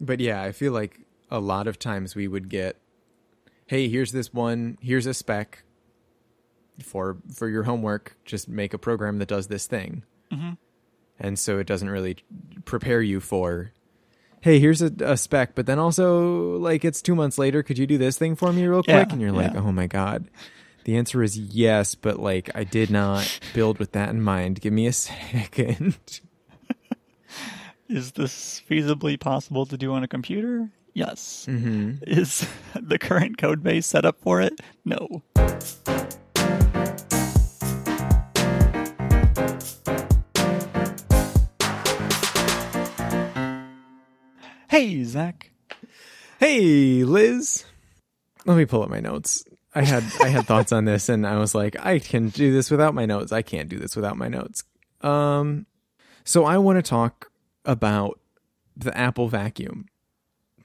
But yeah, I feel like a lot of times we would get, hey, here's this one, here's a spec for your homework, just make a program that does this thing. Mm-hmm. And so it doesn't really prepare you for, hey, here's a spec, but then also, like, it's 2 months later, could you do this thing for me real quick? And you're like, oh my God, the answer is yes, but like, I did not build with that in mind. Give me a second. Is this feasibly possible to do on a computer? Yes. Mm-hmm. Is the current code base set up for it? No. Hey, Zach. Hey, Liz. Let me pull up my notes. I had thoughts on this, and I was like, I can do this without my notes. I can't do this without my notes. So I want to talk about the Apple vacuum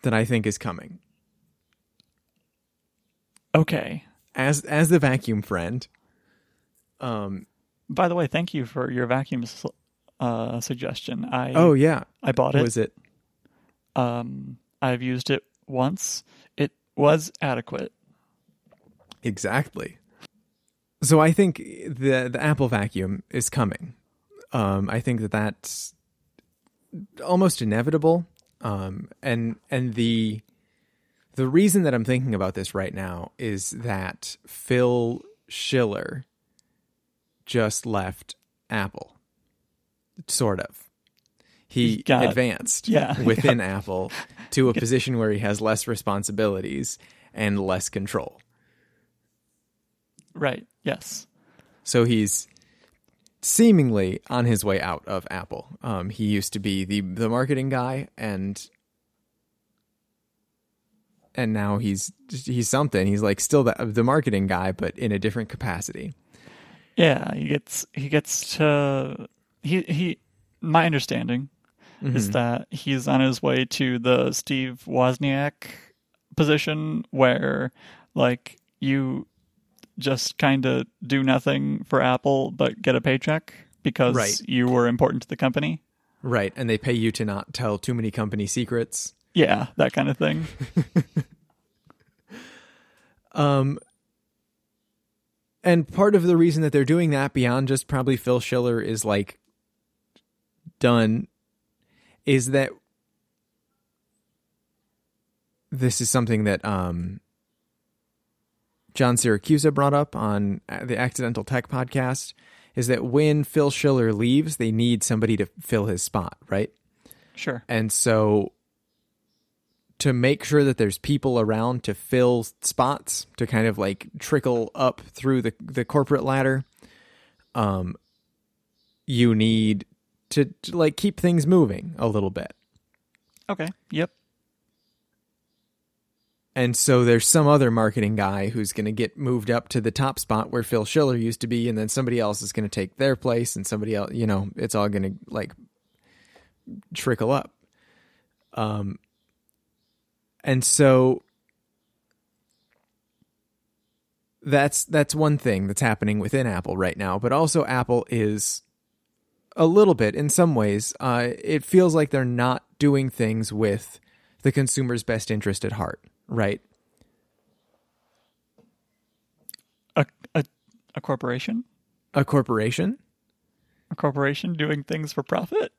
that I think is coming. Okay. As the vacuum friend. By the way, thank you for your vacuum suggestion. I bought it. Was it? I've used it once. It was adequate. Exactly. So I think the Apple vacuum is coming. I think that's almost inevitable. And the reason that I'm thinking about this right now is that Phil Schiller just left Apple, sort of. He advanced within Apple to a position where he has less responsibilities and less control. Right, yes. So he's seemingly on his way out of Apple. He used to be the marketing guy, and now he's something. He's like still the marketing guy, but in a different capacity. Yeah, he gets to my understanding. Mm-hmm. Is that he's on his way to the Steve Wozniak position where, like, you just kind of do nothing for Apple but get a paycheck because you were important to the company. Right, and they pay you to not tell too many company secrets. Yeah, that kind of thing. And part of the reason that they're doing that, beyond just probably Phil Schiller is, like, done, is that this is something that John Siracusa brought up on the Accidental Tech podcast, is that when Phil Schiller leaves, they need somebody to fill his spot, right? Sure. And so to make sure that there's people around to fill spots, to kind of like trickle up through the corporate ladder, you need to like keep things moving a little bit. Okay. Yep. And so there's some other marketing guy who's going to get moved up to the top spot where Phil Schiller used to be, and then somebody else is going to take their place, and somebody else, you know, it's all going to like trickle up. And so that's one thing that's happening within Apple right now, but also Apple is a little bit, in some ways, it feels like they're not doing things with the consumer's best interest at heart, right? A corporation? A corporation? A corporation doing things for profit?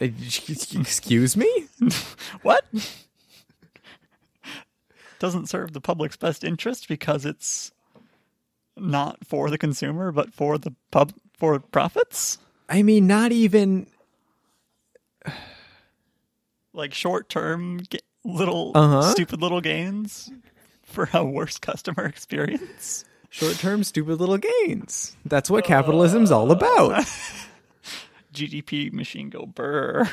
Excuse me? What? Doesn't serve the public's best interest because it's not for the consumer, but for the for profits? I mean, not even... like short-term little stupid little gains for a worse customer experience. Short-term stupid little gains. That's what capitalism's all about. GDP machine go burr.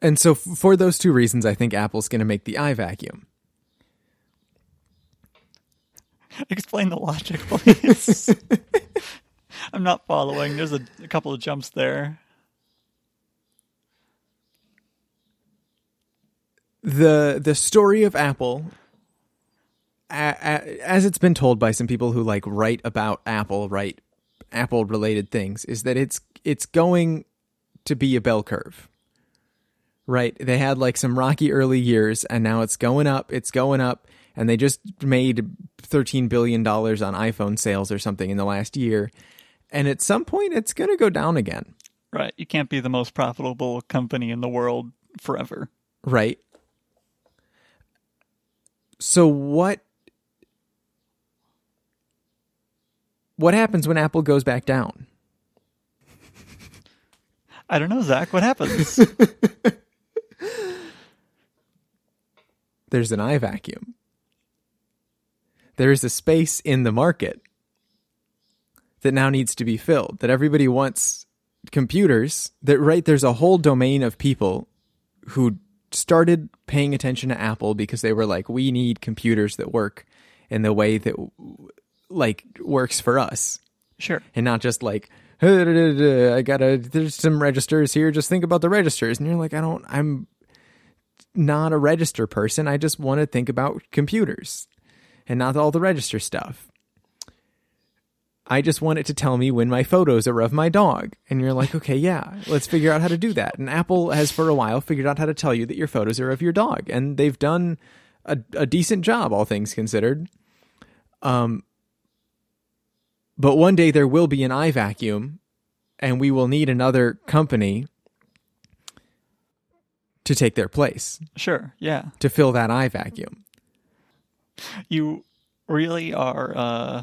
And so for those two reasons, I think Apple's going to make the iVacuum. Explain the logic, please. I'm not following. There's a couple of jumps there. The story of Apple, as it's been told by some people who like write about Apple, write Apple related things, is that it's going to be a bell curve. Right. They had like some rocky early years, and now it's going up. And they just made $13 billion on iPhone sales or something in the last year. And at some point, it's going to go down again. Right. You can't be the most profitable company in the world forever. Right. So what happens when Apple goes back down? I don't know, Zach. What happens? There's an eye vacuum. There is a space in the market that now needs to be filled, that everybody wants computers, that right, there's a whole domain of people who started paying attention to Apple because they were like, we need computers that work in the way that like works for us. Sure. And not just like, there's some registers here, just think about the registers. And you're like, I'm not a register person. I just want to think about computers and not all the register stuff. I just want it to tell me when my photos are of my dog. And you're like, okay, yeah, let's figure out how to do that. And Apple has for a while figured out how to tell you that your photos are of your dog. And they've done a decent job, all things considered. But one day there will be an eye vacuum, and we will need another company to take their place. Sure, yeah. To fill that eye vacuum. You really are...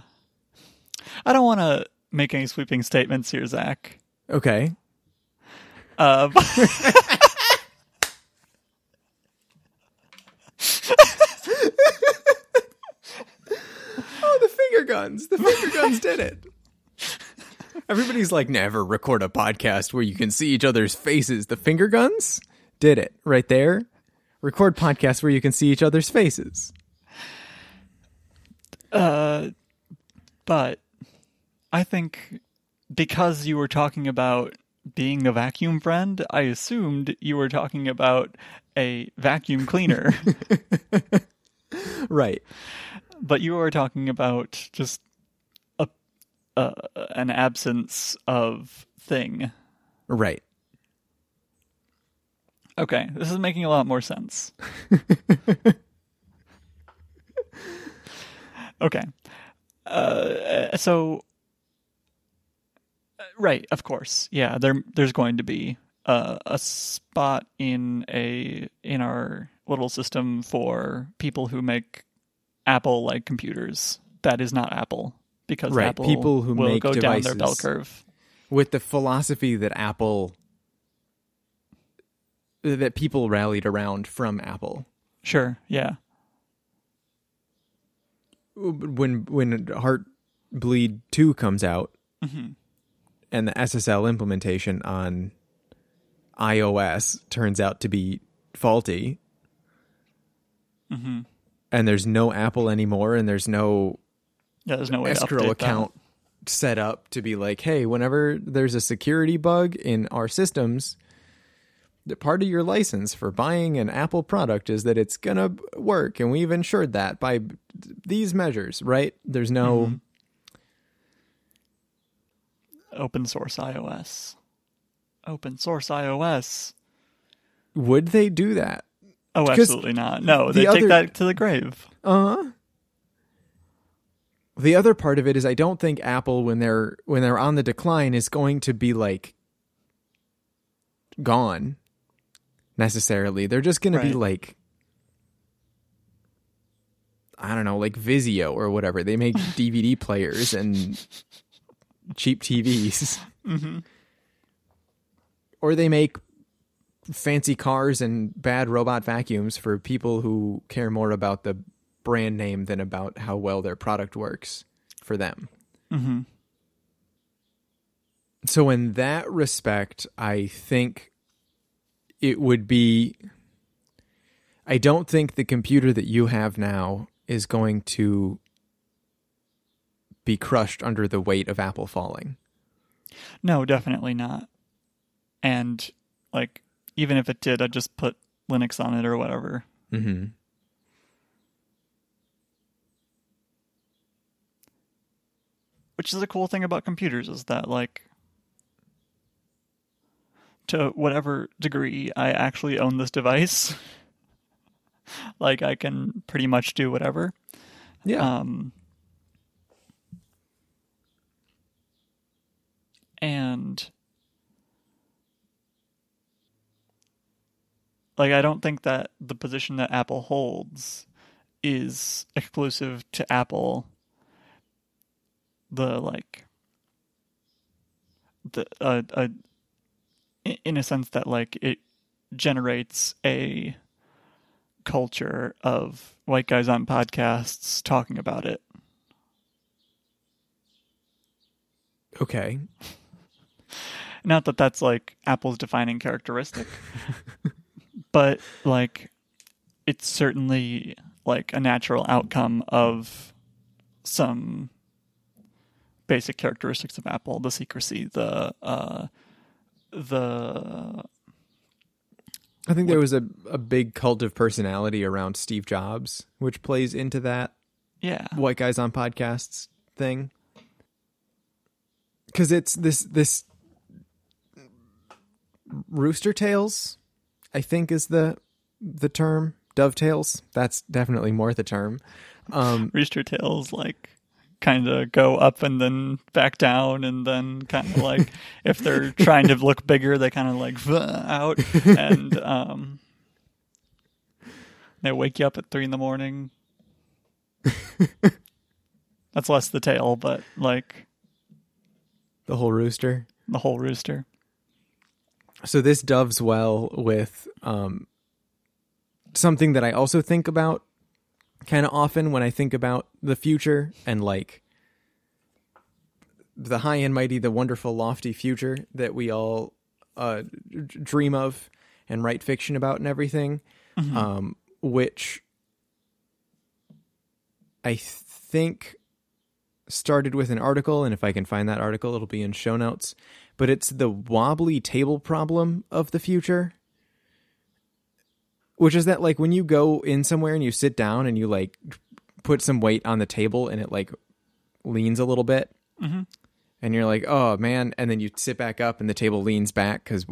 I don't want to make any sweeping statements here, Zach. Okay. Oh, the finger guns. The finger guns did it. Everybody's like, never record a podcast where you can see each other's faces. The finger guns did it right there. Record podcasts where you can see each other's faces. But... I think because you were talking about being a vacuum friend, I assumed you were talking about a vacuum cleaner. Right. But you were talking about just an absence of thing. Right. Okay, this is making a lot more sense. Okay. So... Right, of course. Yeah, there's going to be a spot in our little system for people who make Apple-like computers. That is not Apple, because right. Apple people who will make go down their bell curve. With the philosophy that people rallied around from Apple. Sure, yeah. When Heartbleed 2 comes out, mm-hmm. And the SSL implementation on iOS turns out to be faulty. Mm-hmm. And there's no Apple anymore, and there's no escrow account set up to be like, hey, whenever there's a security bug in our systems, the part of your license for buying an Apple product is that it's going to work, and we've ensured that by these measures, right? There's no... Mm-hmm. Open source iOS. Would they do that? Oh, absolutely not. No, they take that to the grave. Uh-huh. The other part of it is I don't think Apple, when they're on the decline, is going to be like gone necessarily. They're just going to be like, I don't know, like Vizio or whatever. They make DVD players and cheap TVs. Mm-hmm. Or they make fancy cars and bad robot vacuums for people who care more about the brand name than about how well their product works for them. Mm-hmm. So in that respect, I think it would be... I don't think the computer that you have now is going to be crushed under the weight of Apple falling. No, definitely not. And like, even if it did, I'd just put Linux on it or whatever. Mm-hmm. Which is a cool thing about computers, is that like to whatever degree I actually own this device, like I can pretty much do whatever. Yeah. And like, I don't think that the position that Apple holds is exclusive to Apple. In a sense that like it generates a culture of white guys on podcasts talking about it. Okay. Not that that's like Apple's defining characteristic, but like it's certainly like a natural outcome of some basic characteristics of Apple: the secrecy, the I think there was a big cult of personality around Steve Jobs, which plays into that white guys on podcasts thing. Because it's this rooster tails, I think is the term. Dovetails, that's definitely more the term. Rooster tails, like, kind of go up and then back down, and then kind of like if they're trying to look bigger, they kind of like out, and they wake you up at 3 a.m. That's less the tail, but like the whole rooster. So this doves well with something that I also think about kind of often when I think about the future and like the high and mighty, the wonderful, lofty future that we all dream of and write fiction about and everything, mm-hmm. Which I think started with an article, and if I can find that article, it'll be in show notes, but it's the wobbly table problem of the future. Which is that, like, when you go in somewhere and you sit down and you, like, put some weight on the table and it, like, leans a little bit. Mm-hmm. And you're like, oh, man. And then you sit back up and the table leans back because,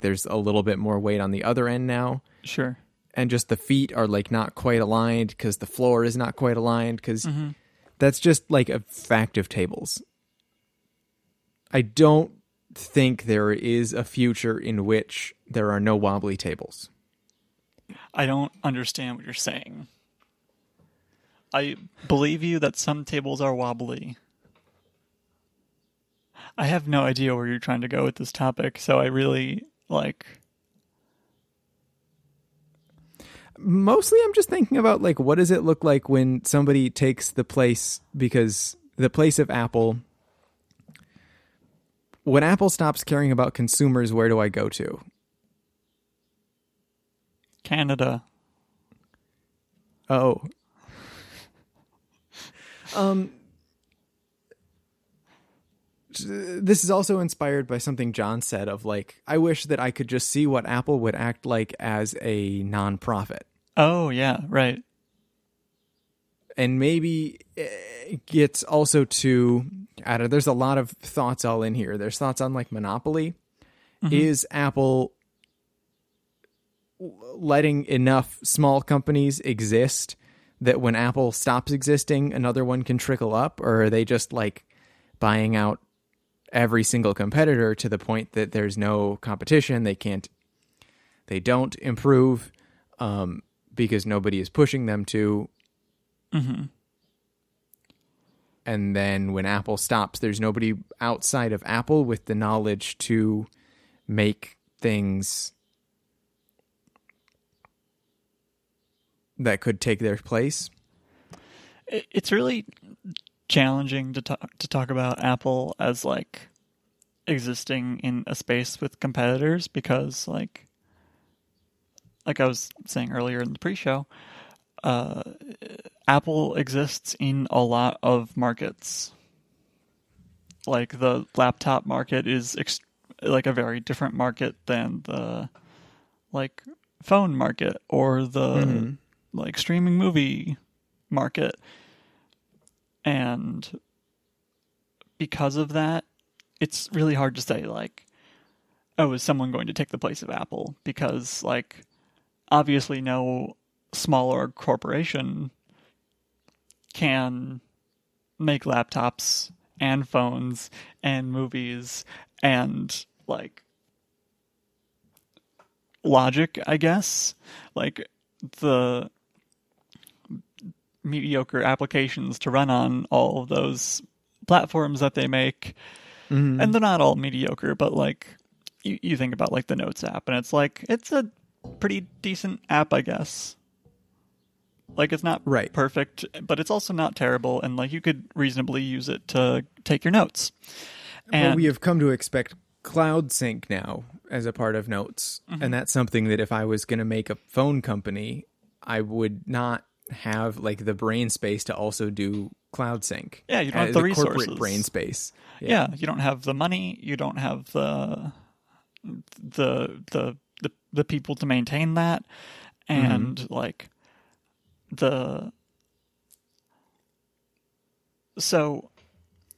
there's a little bit more weight on the other end now. Sure. And just the feet are, like, not quite aligned because the floor is not quite aligned because mm-hmm. that's just, like, a fact of tables. I don't think there is a future in which there are no wobbly tables. I don't understand what you're saying. I believe you that some tables are wobbly. I have no idea where you're trying to go with this topic, so I really, like... Mostly I'm just thinking about, like, what does it look like when somebody takes the place, because the place of Apple... When Apple stops caring about consumers, where do I go to? Canada. Oh. This is also inspired by something John said of like, I wish that I could just see what Apple would act like as a nonprofit. Oh, yeah, right. And maybe it gets also to, I don't know, there's a lot of thoughts all in here. There's thoughts on like monopoly. Mm-hmm. Is Apple letting enough small companies exist that when Apple stops existing, another one can trickle up? Or are they just like buying out every single competitor to the point that there's no competition? They don't improve because nobody is pushing them to. Mm-hmm. And then when Apple stops, there's nobody outside of Apple with the knowledge to make things that could take their place. It's really challenging to talk about Apple as like existing in a space with competitors because like I was saying earlier in the pre-show, Apple exists in a lot of markets. Like the laptop market is like a very different market than the like phone market or the mm-hmm. like streaming movie market. And because of that, it's really hard to say like, oh, is someone going to take the place of Apple? Because, like, obviously no smaller corporation can make laptops and phones and movies and, like, logic, I guess. Like, the mediocre applications to run on all of those platforms that they make. Mm-hmm. And they're not all mediocre, but, like, you think about, like, the Notes app, and it's like, it's a pretty decent app, I guess. Like, it's not perfect, but it's also not terrible, and, like, you could reasonably use it to take your notes. And we have come to expect Cloud Sync now as a part of Notes, mm-hmm. and that's something that if I was going to make a phone company, I would not have, like, the brain space to also do Cloud Sync. Yeah, you don't have the resources. Corporate brain space. Yeah. Yeah, you don't have the money, you don't have the people to maintain that, and mm-hmm. like the so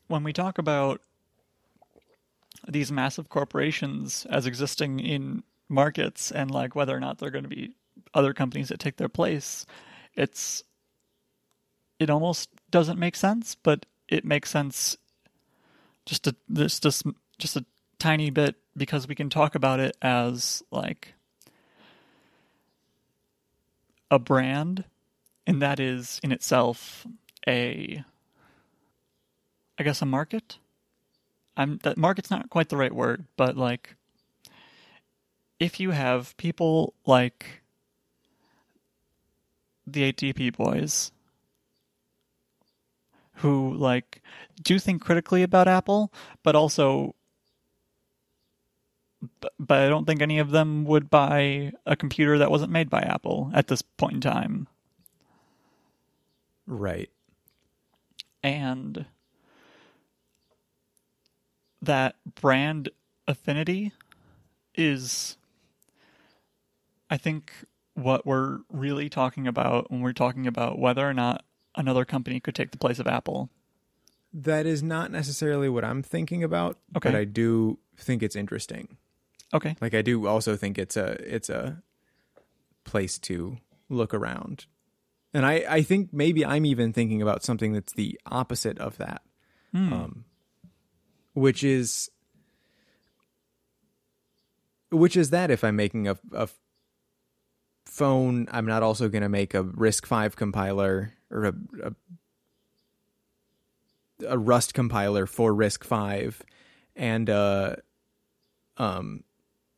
when we talk about these massive corporations as existing in markets and, like, whether or not they're going to be other companies that take their place, it almost doesn't make sense, but it makes sense just a tiny bit because we can talk about it as, like, a brand, and that is in itself I guess a market. That market's not quite the right word, but, like, if you have people like the ATP boys who, like, do think critically about Apple, but also, but I don't think any of them would buy a computer that wasn't made by Apple at this point in time. Right. And that brand affinity is, I think, what we're really talking about when we're talking about whether or not another company could take the place of Apple. That is not necessarily what I'm thinking about, okay. But I do think it's interesting. Okay. Like, I do also think it's a place to look around. And I think maybe I'm even thinking about something that's the opposite of that. Hmm. Which is that if I'm making a phone, I'm not also going to make a RISC-V compiler or a Rust compiler for RISC-V and a cloud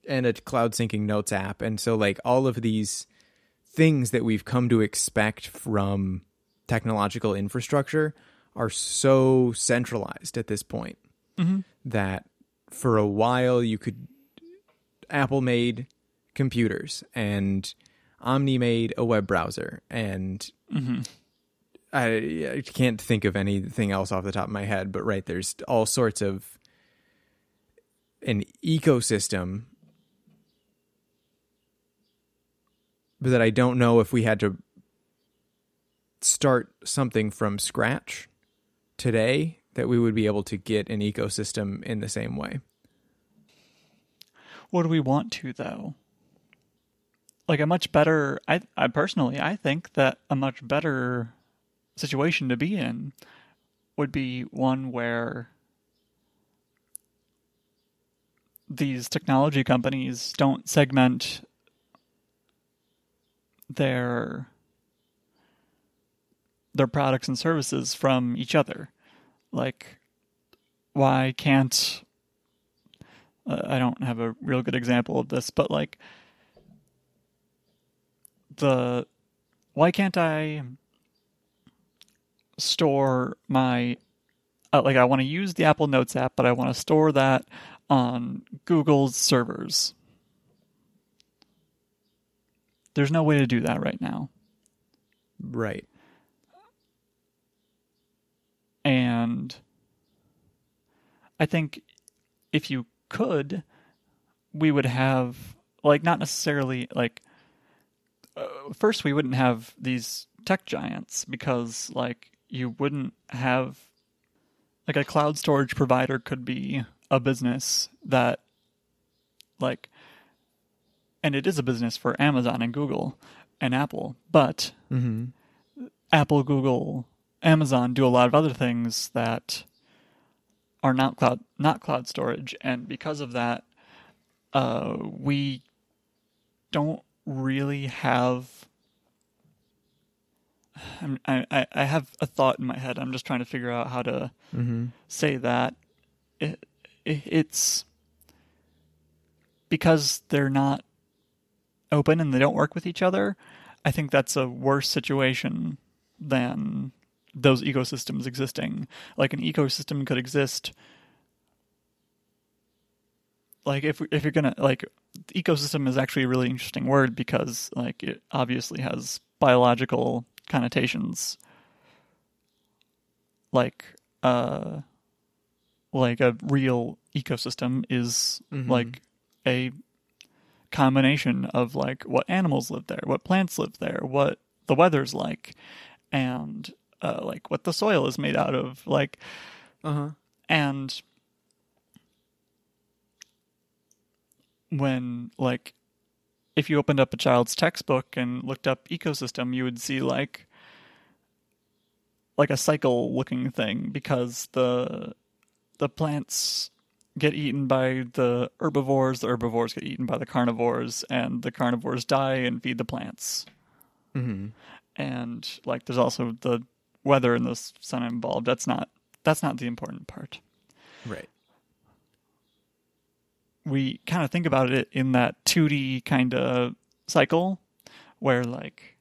syncing Notes app. And so, like, all of these things that we've come to expect from technological infrastructure are so centralized at this point mm-hmm. that for a while Apple made computers and Omni made a web browser and mm-hmm. I can't think of anything else off the top of my head, but right, there's all sorts of an ecosystem that I don't know if we had to start something from scratch today that we would be able to get an ecosystem in the same way. What do we want to, though? Like a much better, I personally, I think that a much better situation to be in would be one where these technology companies don't segment their products and services from each other. Like, why can't I don't have a real good example of this, but, like, why can't I store my like, I want to use the Apple Notes app, but I want to store that on Google's servers. There's no way to do that right now. Right. And I think if you could, we would have, like, not necessarily, like, first we wouldn't have these tech giants because, like, you wouldn't have, like, a cloud storage provider could be a business that Like, and it is a business for Amazon and Google and Apple, but Apple, Google, Amazon do a lot of other things that are not cloud storage, and because of that, we don't really have. I have a thought in my head. I'm just trying to figure out how to say that. It's because they're not open and they don't work with each other. I think that's a worse situation than those ecosystems existing. Like, an ecosystem could exist. Like, if you're gonna, like, ecosystem is actually a really interesting word because, like, it obviously has biological connotations, like a real ecosystem is like a combination of, like, what animals live there, what plants live there, what the weather's like, and like what the soil is made out of, like, and when, like, if you opened up a child's textbook and looked up ecosystem, you would see like a cycle looking thing, because the plants get eaten by the herbivores get eaten by the carnivores, and the carnivores die and feed the plants. And, like, there's also the weather and the sun involved. That's not the important part. Right. We kind of think about it in that 2D kind of cycle where, like,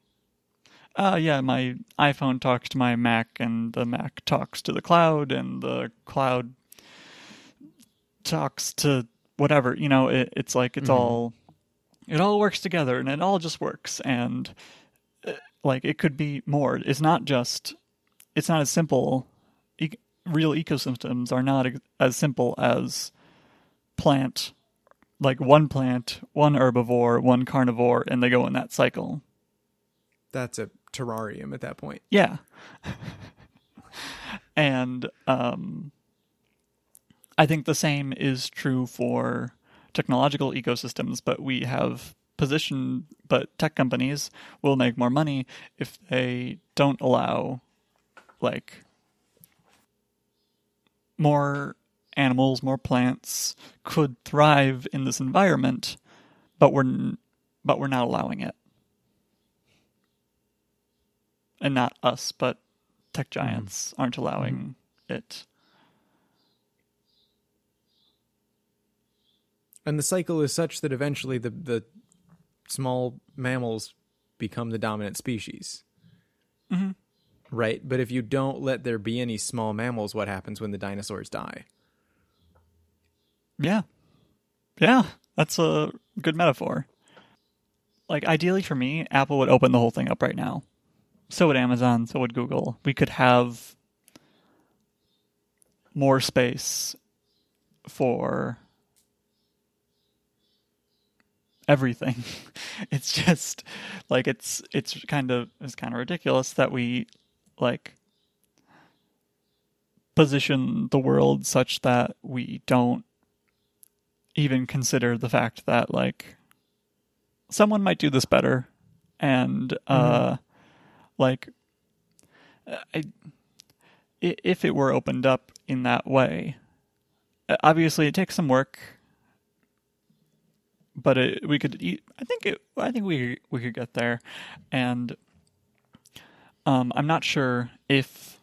my iPhone talks to my Mac, and the Mac talks to the cloud, and the cloud talks to whatever, you know, it's like, it's all, it all works together, and it all just works. And, like, it could be more. It's not as simple. Real ecosystems are not as simple as plant, one herbivore, one carnivore, and they go in that cycle. That's a terrarium at that point. Yeah. And I think the same is true for technological ecosystems, but tech companies will make more money if they don't allow, like, more animals, more plants could thrive in this environment, but we're not allowing it. And not us, but tech giants aren't allowing it. And the cycle is such that eventually the small mammals become the dominant species. Right? But if you don't let there be any small mammals, what happens when the dinosaurs die? Yeah, that's a good metaphor. Like, ideally for me, Apple would open the whole thing up right now. So would Amazon, so would Google. We could have more space for everything. It's just, like, it's kind of ridiculous that we, like, position the world such that we don't even consider the fact that, like, someone might do this better, and like, if it were opened up in that way, obviously it takes some work, but we could get there. And I'm not sure if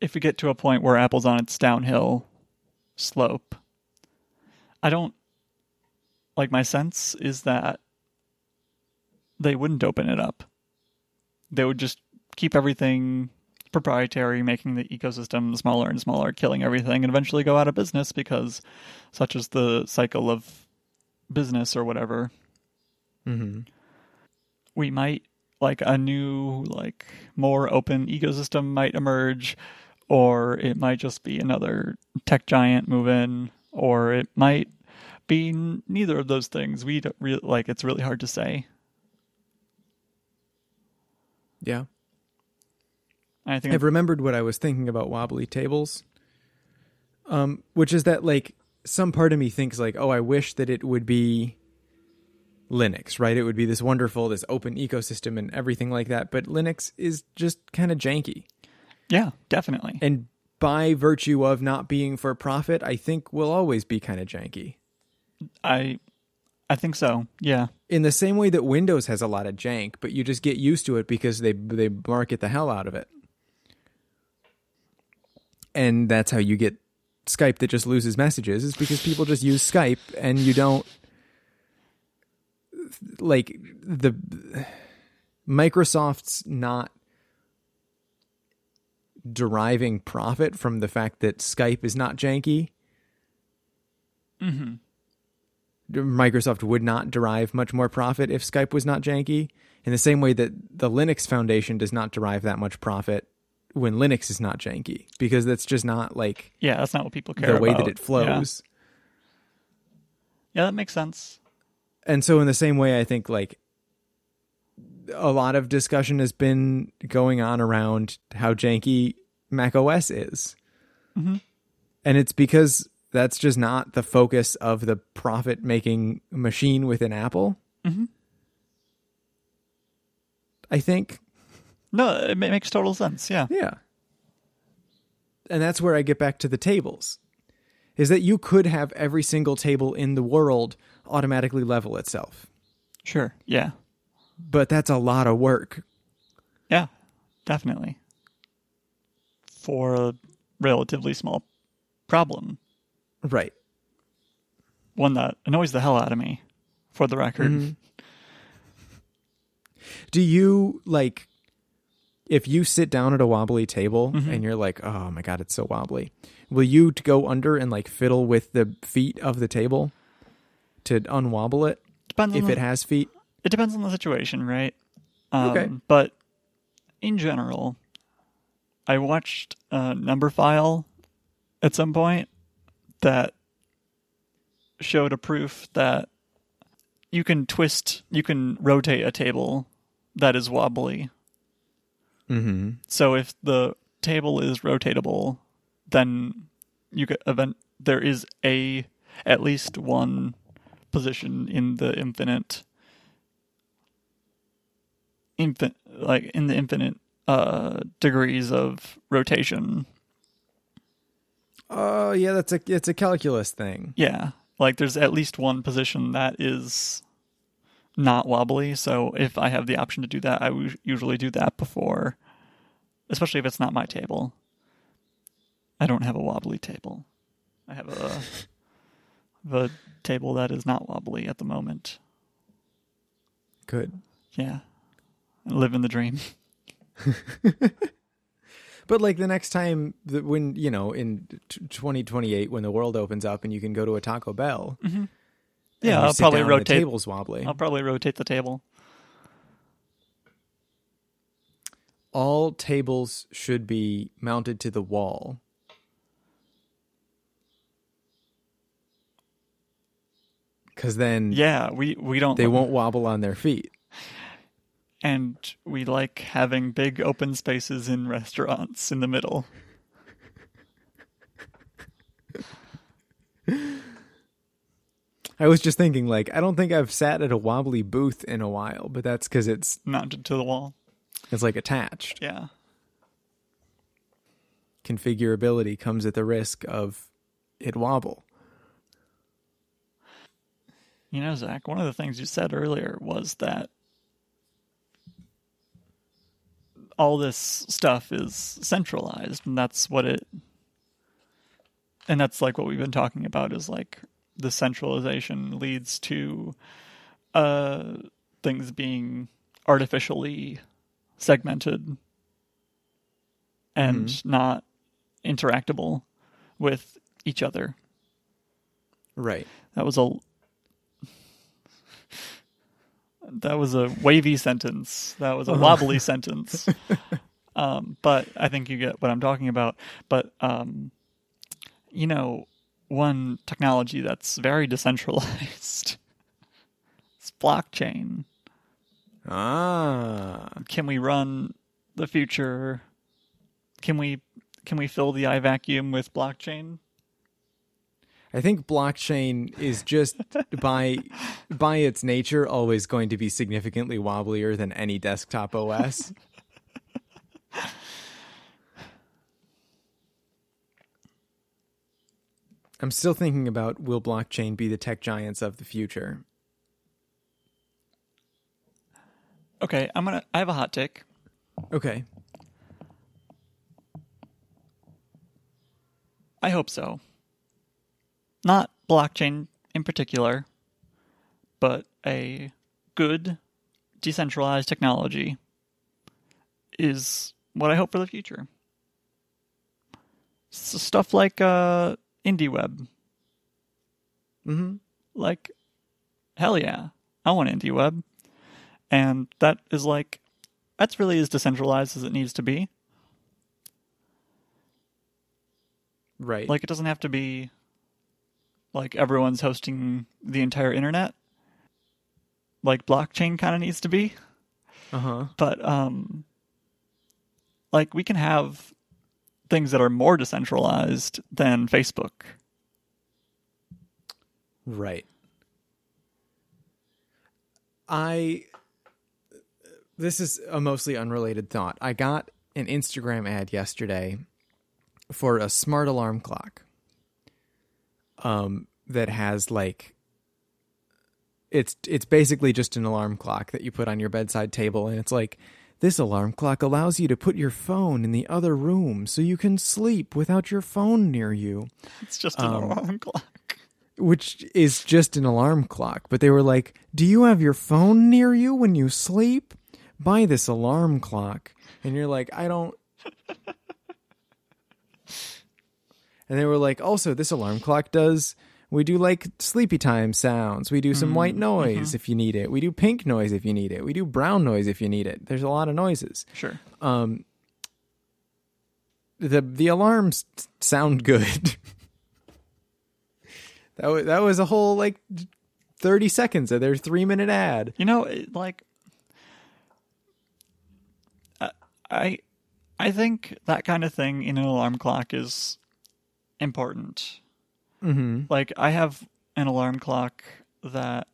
we get to a point where Apple's on its downhill slope. I don't, like, my sense is that they wouldn't open it up. They would just keep everything proprietary, making the ecosystem smaller and smaller, killing everything, and eventually go out of business, because such is the cycle of business or whatever. We might, like, a new, like, more open ecosystem might emerge, or it might just be another tech giant move in, or it might be neither of those things. We don't really, like, it's really hard to say. Yeah. I think I've remembered what I was thinking about wobbly tables, which is that, like, some part of me thinks like, oh, I wish that it would be Linux, right? It would be this wonderful, this open ecosystem and everything like that. But Linux is just kind of janky. Yeah, definitely. And by virtue of not being for profit, I think we'll always be kind of janky. I think so, yeah. In the same way that Windows has a lot of jank, but you just get used to it because they market the hell out of it. And that's how you get Skype that just loses messages, is because people just use Skype and you don't... Like, Microsoft's not deriving profit from the fact that Skype is not janky. Mm-hmm. Microsoft would not derive much more profit if Skype was not janky, in the same way that the Linux Foundation does not derive that much profit when Linux is not janky, because that's just not like... Yeah, that's not what people care about. The way that it flows. Yeah, that makes sense. And so in the same way, I think like a lot of discussion has been going on around how janky macOS is. Mm-hmm. And it's because... That's just not the focus of the profit-making machine within Apple. Mm-hmm. I think. No, it makes total sense, yeah. Yeah. And that's where I get back to the tables, is that you could have every single table in the world automatically level itself. Sure, yeah. But that's a lot of work. Yeah, definitely. For a relatively small problem. Right. One that annoys the hell out of me, for the record. Mm-hmm. Do you, like, if you sit down at a wobbly table mm-hmm. and you're like, oh my God, it's so wobbly, will you go under and, like, fiddle with the feet of the table to unwobble it? Depends if it has feet? It depends on the situation, right? Okay. But in general, I watched Numberphile at some point. That showed a proof that you can rotate a table that is wobbly. Mm-hmm. So if the table is rotatable, then there is at least one position in the infinite degrees of rotation. Oh, yeah, it's a calculus thing. Yeah, like there's at least one position that is not wobbly, so if I have the option to do that, I usually do that before, especially if it's not my table. I don't have a wobbly table. I have a table that is not wobbly at the moment. Good. Yeah. I live in the dream. But like the next time that when, you know, in 2028, when the world opens up and you can go to a Taco Bell, mm-hmm. yeah, I'll probably rotate. The table's wobbly. I'll probably rotate the table. All tables should be mounted to the wall. Because then, yeah, we don't. They won't wobble on their feet. And we like having big open spaces in restaurants in the middle. I was just thinking, like, I don't think I've sat at a wobbly booth in a while, but that's because it's... mounted to the wall. It's, like, attached. Yeah. Configurability comes at the risk of it wobble. You know, Zach, one of the things you said earlier was that all this stuff is centralized, and that's what it... And that's, like, what we've been talking about is, like, the centralization leads to things being artificially segmented and mm-hmm. not interactable with each other. Right. That was a wavy sentence. That was a wobbly sentence. But I think you get what I'm talking about. But, you know, one technology that's very decentralized is blockchain. Ah. Can we run the future? Can we fill the eye vacuum with blockchain? I think blockchain is just by its nature always going to be significantly wobblier than any desktop OS. I'm still thinking about, will blockchain be the tech giants of the future? Okay, I have a hot take. Okay. I hope so. Not blockchain in particular, but a good decentralized technology is what I hope for the future. So stuff like IndieWeb. Mm-hmm. Like, hell yeah, I want IndieWeb. And that is like, that's really as decentralized as it needs to be. Right. Like, it doesn't have to be like everyone's hosting the entire internet, like blockchain kind of needs to be. Uh-huh. But like, we can have things that are more decentralized than Facebook. Right. This is a mostly unrelated thought. I got an Instagram ad yesterday for a smart alarm clock that has, like, it's basically just an alarm clock that you put on your bedside table, and it's like, this alarm clock allows you to put your phone in the other room so you can sleep without your phone near you. It's just an alarm clock. Which is just an alarm clock. But they were like, do you have your phone near you when you sleep? Buy this alarm clock. And you're like, I don't... And they were like, also, this alarm clock does... We do, like, sleepy time sounds. We do some white noise if you need it. We do pink noise if you need it. We do brown noise if you need it. There's a lot of noises. Sure. The alarms sound good. That was a whole, like, 30 seconds of their 3-minute ad. You know, like, I think that kind of thing in an alarm clock is important. Mm-hmm. Like, I have an alarm clock that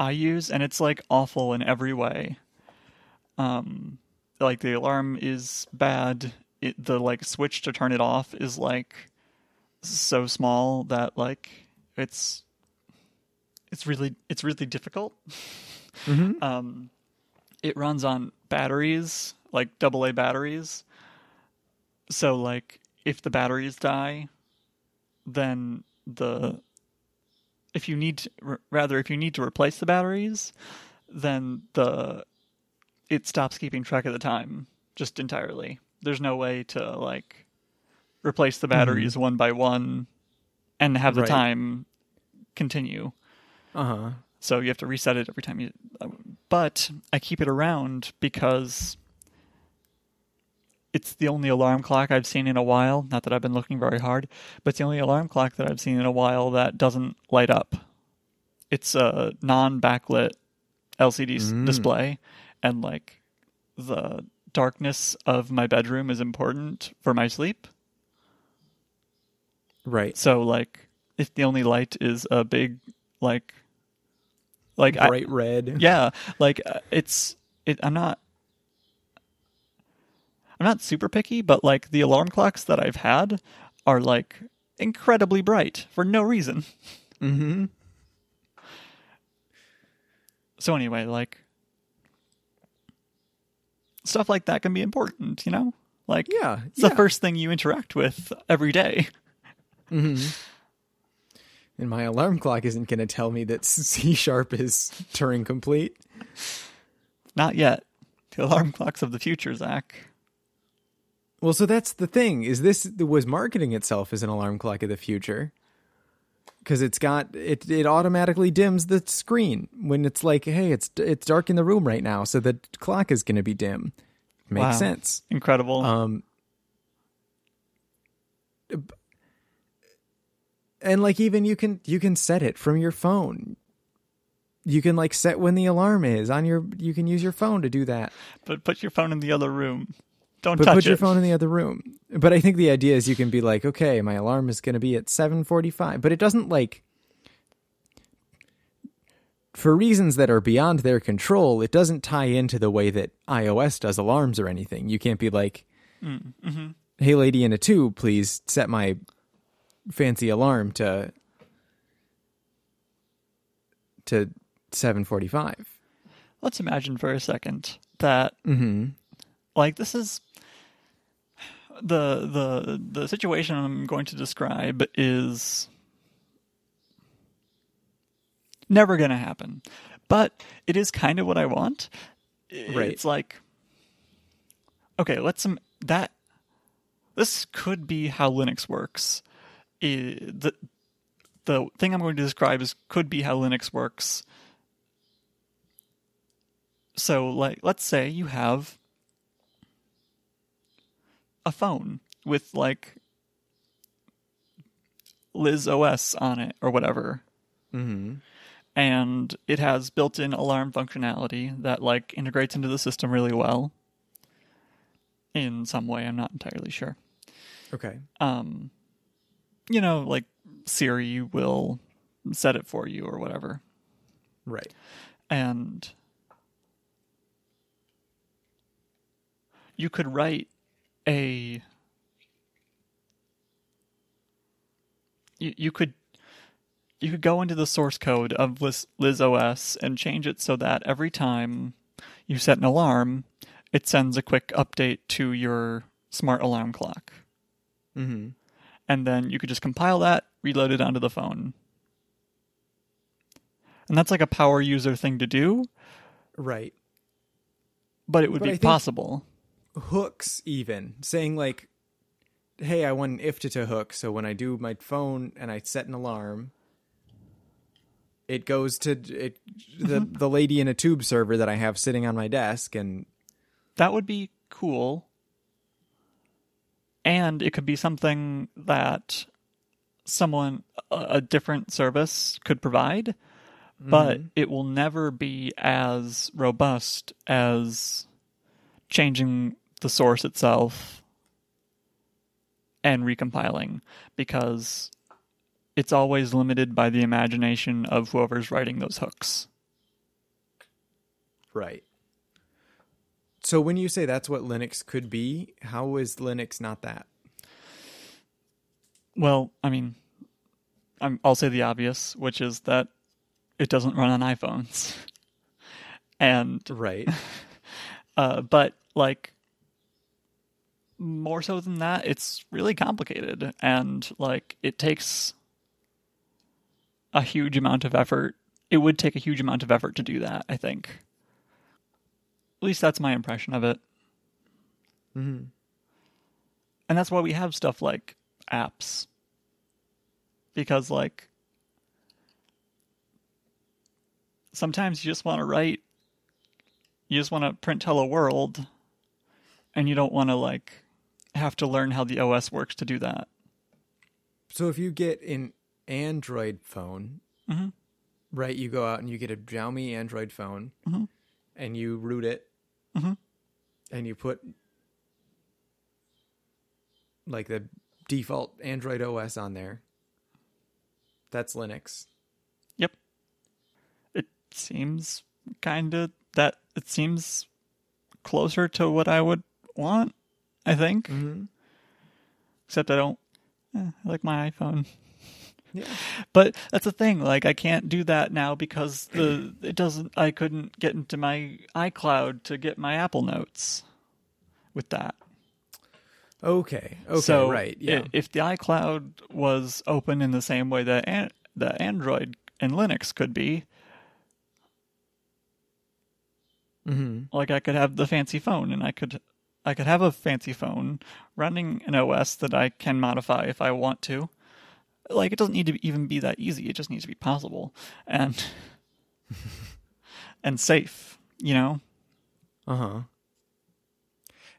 I use, and it's, like, awful in every way. Like, the alarm is bad. The, like, switch to turn it off is, like, so small that, like, it's really difficult. Mm-hmm. It runs on batteries, like, AA batteries. So, like... If the batteries die, then if you need to replace the batteries, then it stops keeping track of the time just entirely. There's no way to, like, replace the batteries one by one and have the time continue. Uh-huh. So you have to reset it every time you... But I keep it around because... It's the only alarm clock I've seen in a while. Not that I've been looking very hard, but it's the only alarm clock that I've seen in a while that doesn't light up. It's a non-backlit LCD display, and, like, the darkness of my bedroom is important for my sleep. Right. So, like, if the only light is a big, like bright red. Yeah. Like, I'm not super picky, but, like, the alarm clocks that I've had are, like, incredibly bright for no reason. Mm-hmm. So anyway, like, stuff like that can be important, you know? Like, yeah, it's the first thing you interact with every day. Mm-hmm. And my alarm clock isn't going to tell me that C# is Turing complete. Not yet. The alarm clocks of the future, Zach. Well, so that's the thing, is this was marketing itself as an alarm clock of the future, because it's got, it automatically dims the screen when it's like, hey, it's dark in the room right now, so the clock is going to be dim. Makes sense. Incredible. And, like, even you can set it from your phone. You can, like, set when the alarm is on your, you can use your phone to do that. But put your phone in the other room. Don't touch it. But put your phone in the other room. But I think the idea is you can be like, okay, my alarm is going to be at 7:45. But it doesn't, like, for reasons that are beyond their control, it doesn't tie into the way that iOS does alarms or anything. You can't be like, mm-hmm. Hey, lady in a tube, please set my fancy alarm to 7:45. Let's imagine for a second that, mm-hmm. like, this is the situation I'm going to describe is never going to happen, but it is kind of what I want. Right. It's like, okay, this could be how Linux works. The thing I'm going to describe could be how Linux works. So, like, let's say you have a phone with, like, LizOS on it or whatever. Mm-hmm. And it has built-in alarm functionality that, like, integrates into the system really well. In some way, I'm not entirely sure. Okay. You know, like, Siri will set it for you or whatever. Right. And you could write You could go into the source code of LizOS and change it so that every time you set an alarm, it sends a quick update to your smart alarm clock. Mm-hmm. And then you could just compile that, reload it onto the phone. And that's like a power user thing to do. Right. But it would be possible. Hooks, even saying like, hey, I want an IFTTT hook, so when I do my phone and I set an alarm, it goes to the lady in a tube server that I have sitting on my desk. And that would be cool, and it could be something that a different service could provide, but it will never be as robust as changing the source itself and recompiling, because it's always limited by the imagination of whoever's writing those hooks. Right. So when you say that's what Linux could be, how is Linux not that? Well, I mean, I'll say the obvious, which is that it doesn't run on iPhones. And right. But, like, more so than that, it's really complicated, and, like, it takes a huge amount of effort. It would take a huge amount of effort to do that, I think. At least that's my impression of it. Mm-hmm. And that's why we have stuff like apps. Because, like, sometimes you just want to print hello world, and you don't want to, like, have to learn how the OS works to do that. So if you get an Android phone, mm-hmm. right, you go out and you get a Xiaomi Android phone, mm-hmm. and you root it, mm-hmm. and you put, like, the default Android OS on there. That's Linux. Yep. It seems kind of... that it seems closer to what I would want, I think. Mm-hmm. Except I don't... I like my iPhone. Yeah. But that's the thing. Like, I can't do that now because I couldn't get into my iCloud to get my Apple Notes with that. Okay, so right. Yeah. If the iCloud was open in the same way that the Android and Linux could be, mm-hmm. like, I could have the fancy phone, and I could have a fancy phone running an OS that I can modify if I want to. Like, it doesn't need to even be that easy. It just needs to be possible and and safe, you know? Uh-huh.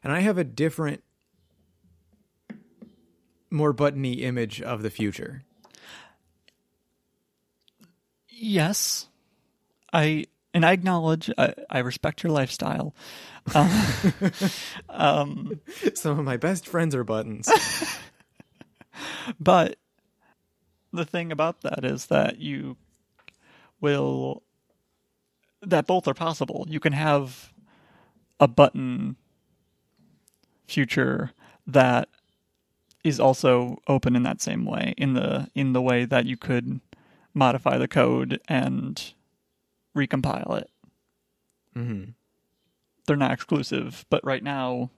And I have a different, more buttony image of the future. Yes. I And I acknowledge, I respect your lifestyle. Some of my best friends are buttons. But the thing about that is that you will... that both are possible. You can have a button future that is also open in that same way, in the way that you could modify the code and recompile it. Mm-hmm. They're not exclusive, but right now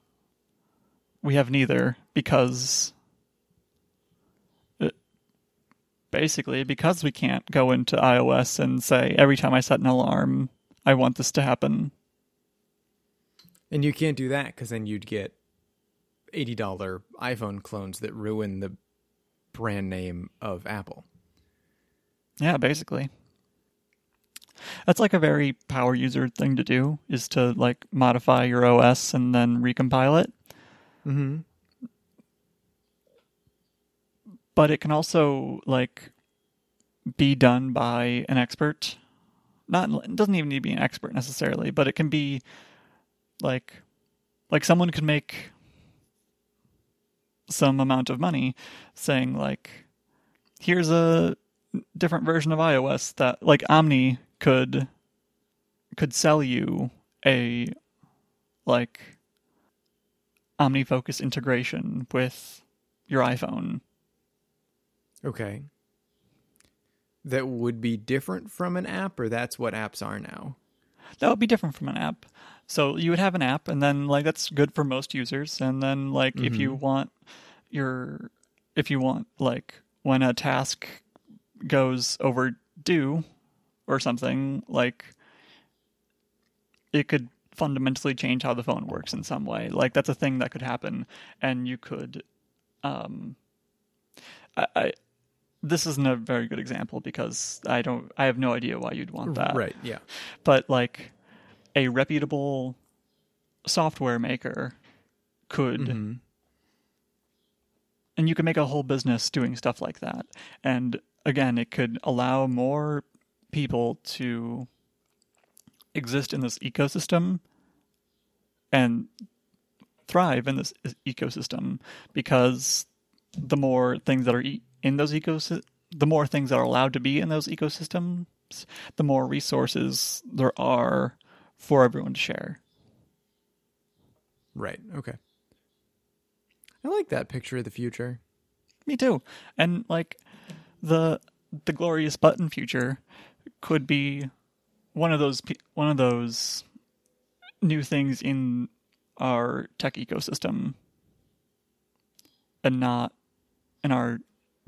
we have neither because we can't go into iOS and say, every time I set an alarm, I want this to happen. And you can't do that because then you'd get $80 iPhone clones that ruin the brand name of Apple. Yeah, basically. That's like a very power user thing to do, is to like modify your OS and then recompile it. Mm-hmm. But it can also like be done by an expert. It doesn't even need to be an expert necessarily, but it can be like someone could make some amount of money saying like, here's a different version of iOS that like Omni could sell you a like OmniFocus integration with your iPhone. Okay. That would be different from an app, or that's what apps are now? That would be different from an app. So you would have an app, and then like that's good for most users, and then like mm-hmm. if you want like when a task goes overdue or something, like it could fundamentally change how the phone works in some way. Like that's a thing that could happen, and you could this isn't a very good example because I have no idea why you'd want that. Right, yeah. But like a reputable software maker could, mm-hmm. and you could make a whole business doing stuff like that. And again, it could allow more people to exist in this ecosystem and thrive in this ecosystem, because the more things that are in those ecosystems, the more things that are allowed to be in those ecosystems, the more resources there are for everyone to share. Right. Okay. I like that picture of the future. Me too. And like the glorious button future could be one of those new things in our tech ecosystem, and not in our.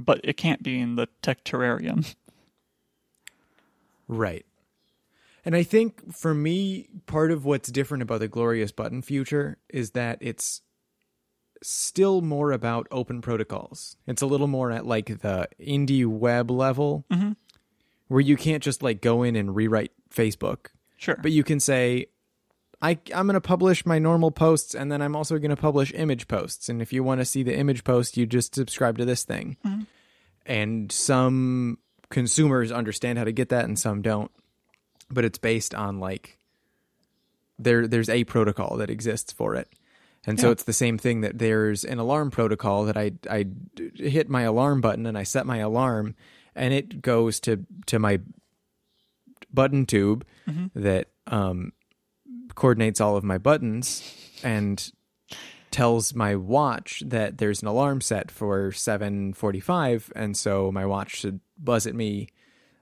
But it can't be in the tech terrarium. Right. And I think for me, part of what's different about the glorious button future is that it's still more about open protocols. It's a little more at like the IndieWeb level, mm-hmm. where you can't just like go in and rewrite Facebook. Sure. But you can say, I'm going to publish my normal posts, and then I'm also going to publish image posts. And if you want to see the image post, you just subscribe to this thing. Mm-hmm. And some consumers understand how to get that and some don't. But it's based on like there's a protocol that exists for it. And yeah. So it's the same thing that there's an alarm protocol that I hit my alarm button and I set my alarm, and it goes to my button tube mm-hmm. that coordinates all of my buttons and tells my watch that there's an alarm set for 7:45, and so my watch should buzz at me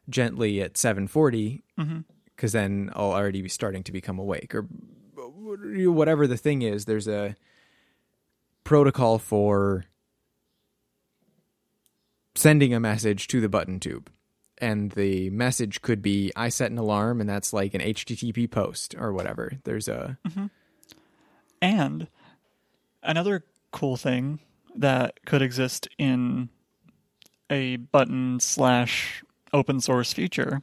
gently at 7:40 because mm-hmm. then I'll already be starting to become awake, or whatever the thing is. There's a protocol for sending a message to the button tube. And the message could be, I set an alarm, and that's like an HTTP post or whatever. There's a... Mm-hmm. And another cool thing that could exist in a button / open source future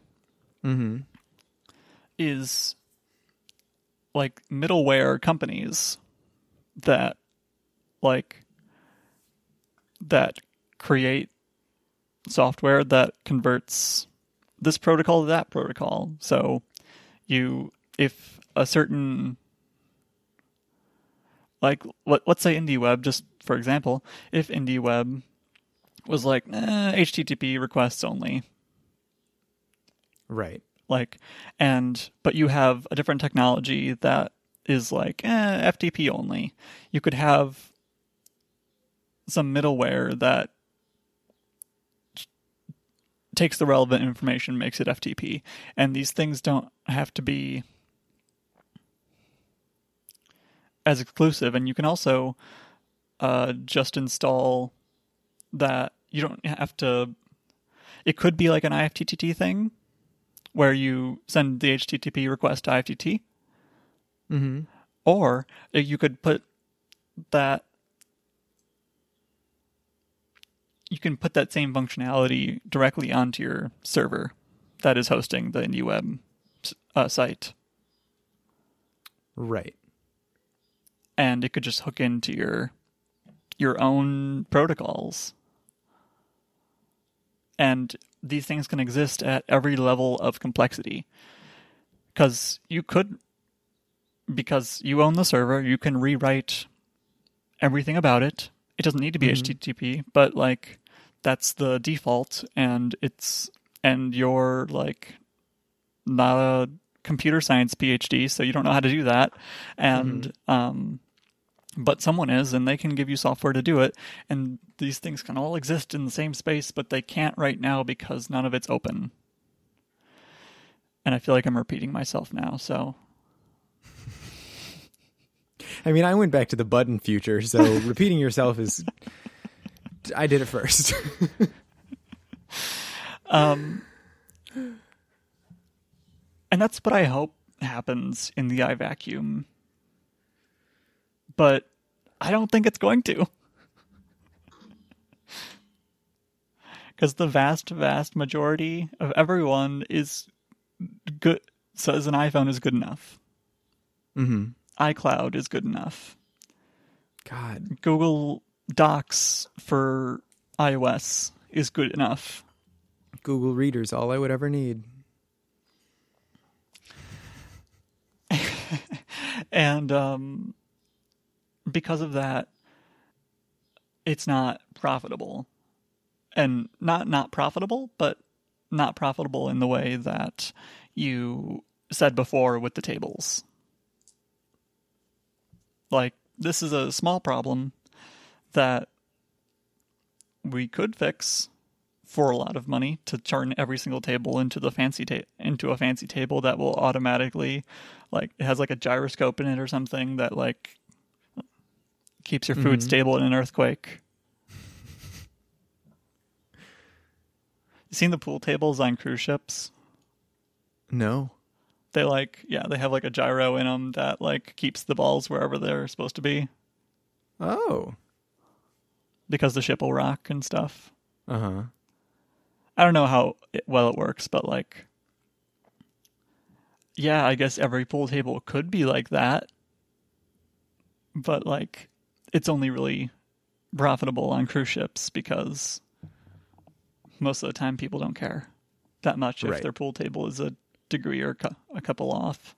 mm-hmm. is like middleware companies that that create software that converts this protocol to that protocol. So if a certain, like, let's say IndieWeb, just for example, if IndieWeb was like, HTTP requests only. Right. Like, but you have a different technology that is like, FTP only. You could have some middleware that takes the relevant information, makes it FTP. And these things don't have to be as exclusive. And you can also just install that. You don't have to... It could be like an IFTTT thing where you send the HTTP request to IFTTT. Mm-hmm. Or you could put that... You can put that same functionality directly onto your server that is hosting the IndieWeb site. Right. And it could just hook into your own protocols. And these things can exist at every level of complexity. Because you own the server, you can rewrite everything about it. It doesn't need to be HTTP, but like that's the default, and you're like not a computer science PhD, so you don't know how to do that. And but someone is, and they can give you software to do it. And these things can all exist in the same space, but they can't right now because none of it's open. And I feel like I'm repeating myself now, so. I mean, I went back to the button future, so repeating yourself is... I did it first. And that's what I hope happens in the iVacuum. But I don't think it's going to. Because the vast, vast majority of everyone is good, says an iPhone is good enough. Mm-hmm. iCloud is good enough. God. Google Docs for iOS is good enough. Google Reader's all I would ever need. And because of that, it's not profitable. And not profitable, but not profitable in the way that you said before with the tables. Like, this is a small problem that we could fix for a lot of money, to turn every single table into a fancy table that will automatically, like, it has like a gyroscope in it or something that like keeps your food stable in an earthquake. You seen the pool tables on cruise ships? No. They they have like a gyro in them that like keeps the balls wherever they're supposed to be. Oh. Because the ship will rock and stuff. Uh-huh. I don't know how well it works, but like, yeah, I guess every pool table could be like that. But like, it's only really profitable on cruise ships because most of the time people don't care that much if their pool table is a degree or a couple off.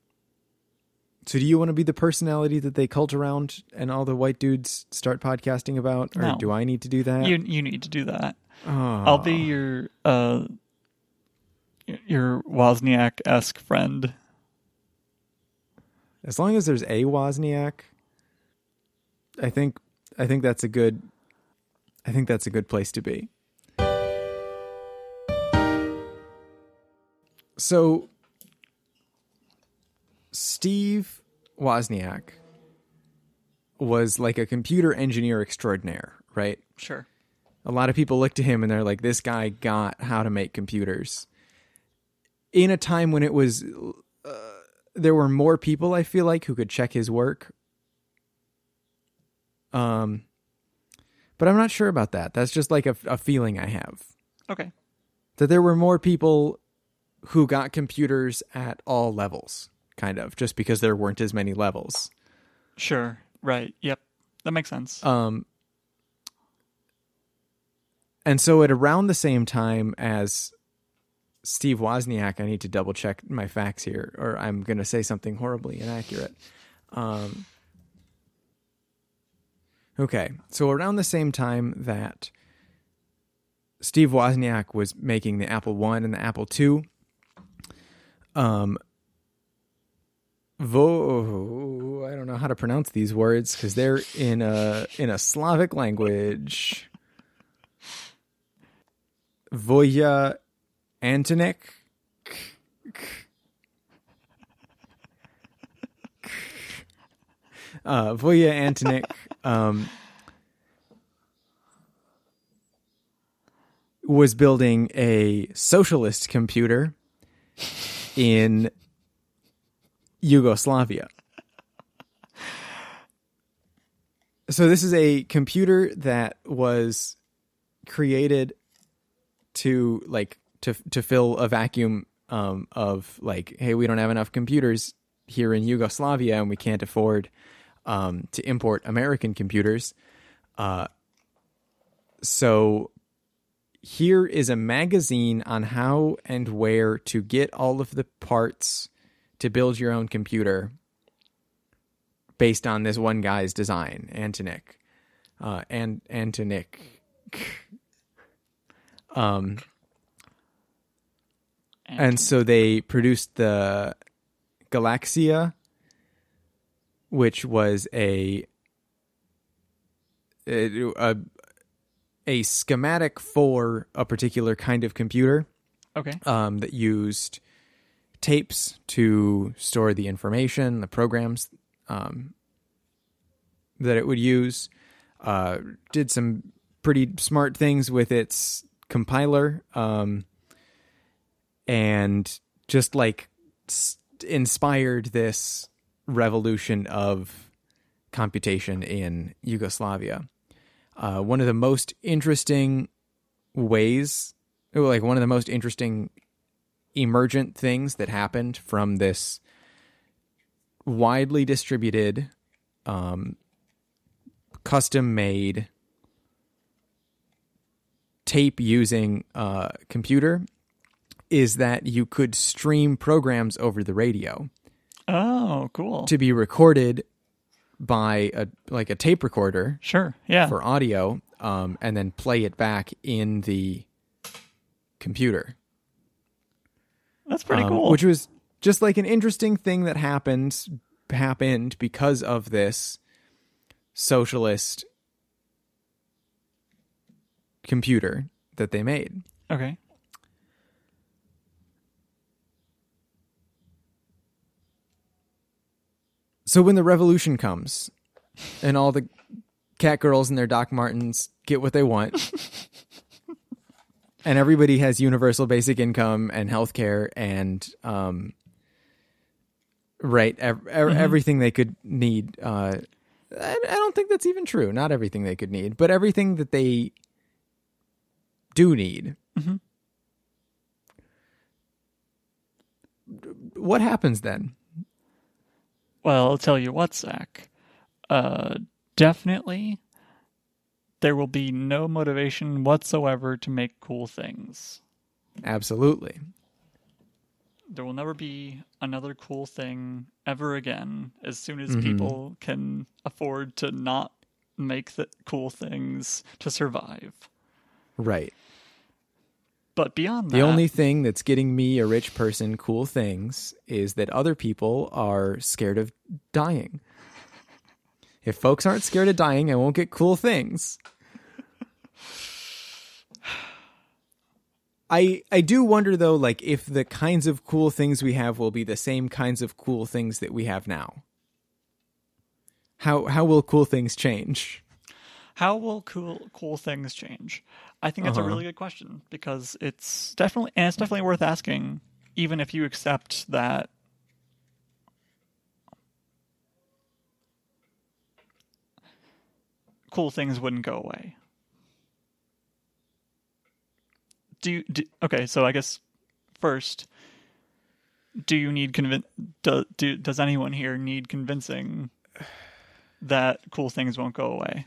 So do you want to be the personality that they cult around and all the white dudes start podcasting about? Or do I need to do that? You need to do that. Oh. I'll be your Wozniak-esque friend. As long as there's a Wozniak, I think that's a good place to be. So Steve Wozniak was like a computer engineer extraordinaire, right? Sure. A lot of people look to him and they're like, this guy got how to make computers. In a time when it was, there were more people, I feel like, who could check his work. But I'm not sure about that. That's just like a feeling I have. Okay. That there were more people who got computers at all levels, kind of, just because there weren't as many levels. Sure. Right. Yep. That makes sense. And so at around the same time as Steve Wozniak, I need to double check my facts here, or I'm going to say something horribly inaccurate. Okay, so around the same time that Steve Wozniak was making the Apple I and the Apple II, I don't know how to pronounce these words because they're in a Slavic language. Voja Antonić. Voja Antonić was building a socialist computer in Yugoslavia. So this is a computer that was created to fill a vacuum of like, hey, we don't have enough computers here in Yugoslavia, and we can't afford to import American computers. So here is a magazine on how and where to get all of the parts to build your own computer based on this one guy's design, Antonić. Antonić. And so they produced the Galaxia, which was a schematic for a particular kind of computer. Okay. That used tapes to store the information, the programs that it would use. Did some pretty smart things with its compiler, and just like inspired this revolution of computation in Yugoslavia. One of the most interesting ways, like one of the most interesting emergent things that happened from this widely distributed, custom-made tape-using computer is that you could stream programs over the radio. Oh, cool. To be recorded by a tape recorder. Sure, yeah. For audio, and then play it back in the computer. That's pretty cool. Which was just like an interesting thing that happened because of this socialist computer that they made. Okay. So when the revolution comes and all the cat girls and their Doc Martens get what they want and everybody has universal basic income and healthcare and everything they could need. I don't think that's even true. Not everything they could need, but everything that they do need. Mm-hmm. What happens then? Well, I'll tell you what, Zach. Definitely, there will be no motivation whatsoever to make cool things. Absolutely. There will never be another cool thing ever again. As soon as people can afford to not make the cool things to survive. Right. But beyond that... The only thing that's getting me, a rich person, cool things is that other people are scared of dying. If folks aren't scared of dying, I won't get cool things. I do wonder, though, like if the kinds of cool things we have will be the same kinds of cool things that we have now. How will cool things change? How will cool things change? I think that's a really good question because it's definitely worth asking, even if you accept that cool things wouldn't go away. Okay, so I guess first, does anyone here need convincing that cool things won't go away?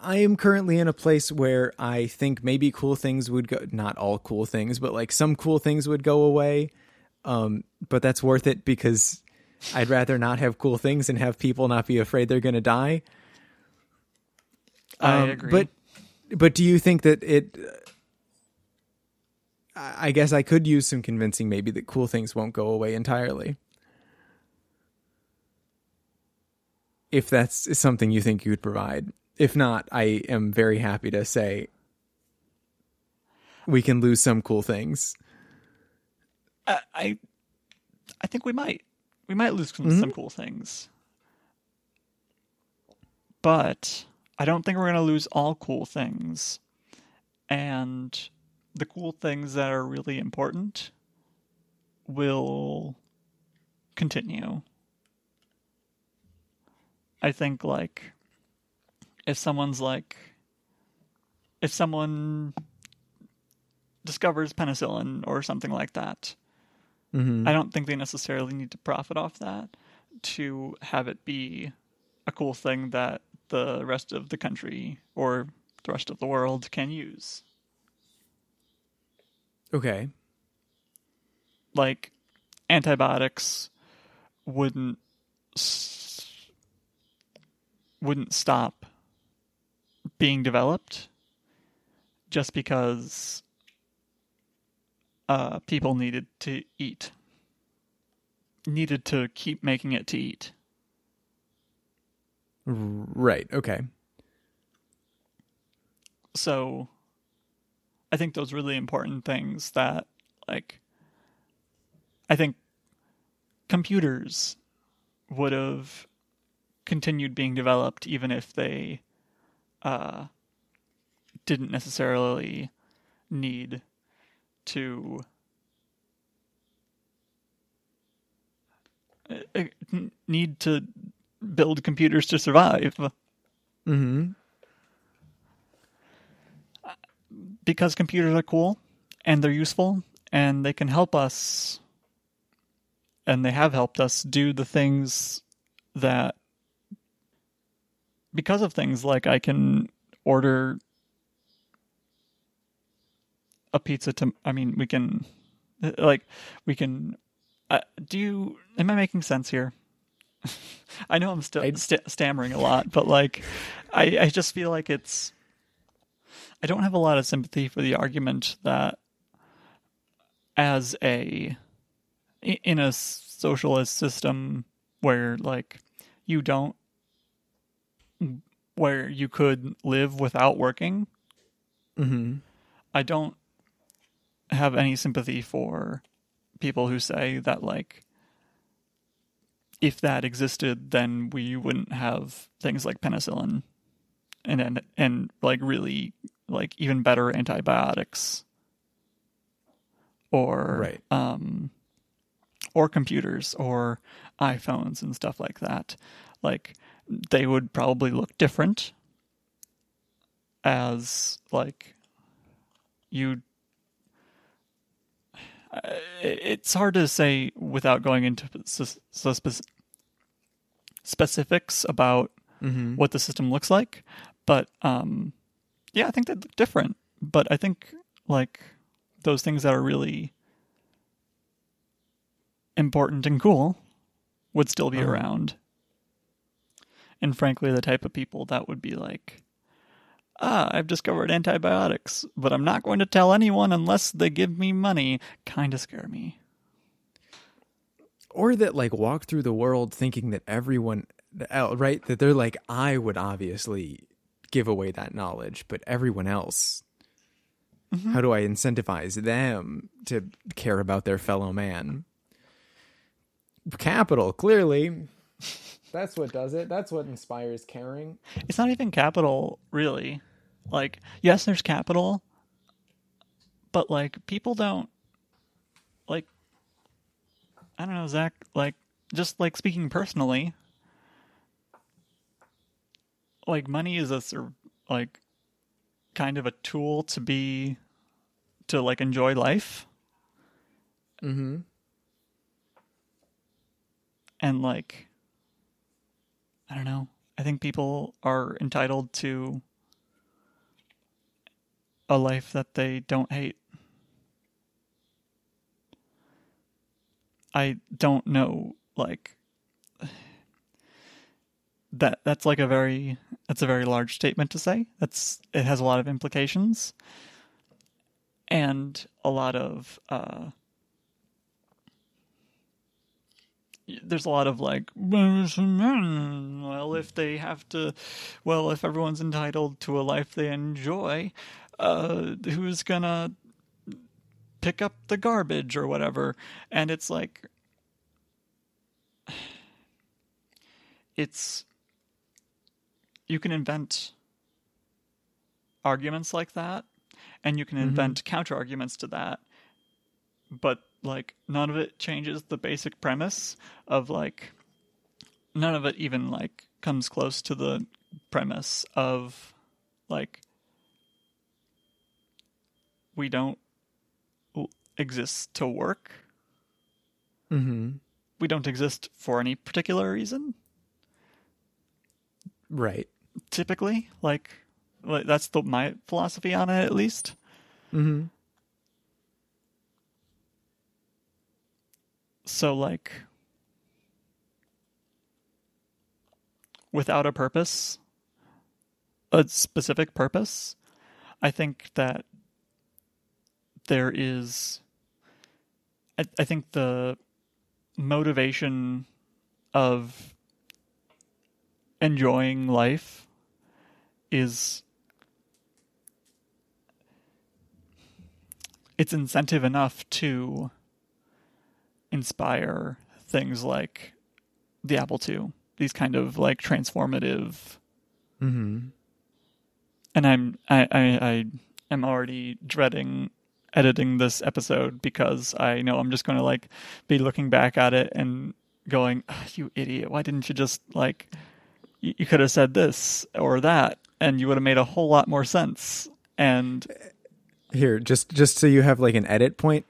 I am currently in a place where I think maybe cool things would go, not all cool things, but like some cool things would go away. But that's worth it because I'd rather not have cool things and have people not be afraid they're going to die. I agree. But do you think that it, I guess I could use some convincing maybe that cool things won't go away entirely. If that's something you think you would provide. If not, I am very happy to say we can lose some cool things. I think we might. We might lose some cool things. But I don't think we're going to lose all cool things. And the cool things that are really important will continue. I think, like, if someone discovers penicillin or something like that, I don't think they necessarily need to profit off that to have it be a cool thing that the rest of the country or the rest of the world can use. Okay. Like, antibiotics wouldn't stop being developed just because people needed to keep making it to eat. Right. Okay. So I think those really important things that, like, I think computers would have continued being developed even if they didn't necessarily need to build computers to survive. Mm-hmm. Because computers are cool and they're useful and they can help us, and they have helped us do the things that, because of things like I can order a pizza to, I mean, am I making sense here? I know I'm still stammering a lot, but like, I just feel like it's, I don't have a lot of sympathy for the argument that in a socialist system where you could live without working. Mm-hmm. I don't have any sympathy for people who say that, like, if that existed, then we wouldn't have things like penicillin and like really like even better antibiotics or computers or iPhones and stuff like that. Like, they would probably look different as, like, you... It's hard to say without going into specifics about what the system looks like. But, I think they look different. But I think, like, those things that are really important and cool would still be around. And frankly, the type of people that would be like, I've discovered antibiotics, but I'm not going to tell anyone unless they give me money, kind of scare me. Or that, like, walk through the world thinking that everyone, right, that they're like, I would obviously give away that knowledge, but everyone else, how do I incentivize them to care about their fellow man? Capital, clearly. That's what does it. That's what inspires caring. It's not even capital, really. Like, yes, there's capital, but, like, people don't, like, I don't know, Zach, like, just, like, speaking personally, like, money is a, like, kind of a tool to, like, enjoy life. Mm-hmm. And, like, I don't know. I think people are entitled to a life that they don't hate? I don't know, like, that's like that's a very large statement to say. It has a lot of implications and a lot of, there's a lot of like, well, if everyone's entitled to a life they enjoy, who's gonna pick up the garbage or whatever? And it's like, you can invent arguments like that, and you can invent counter arguments to that, but like none of it changes the basic premise of like, none of it even like comes close to the premise of like, we don't exist to work. Mm-hmm. We don't exist for any particular reason. Right. Typically, like that's my philosophy on it, at least. Mm-hmm. So, like, without a specific purpose, I think that there is... I think the motivation of enjoying life is... it's incentive enough to inspire things like the Apple II, these kind of like transformative. Mm-hmm. And I am already dreading editing this episode because I know I'm just going to like be looking back at it and going, oh, you idiot! Why didn't you just like you could have said this or that, and you would have made a whole lot more sense. And here, just so you have like an edit point.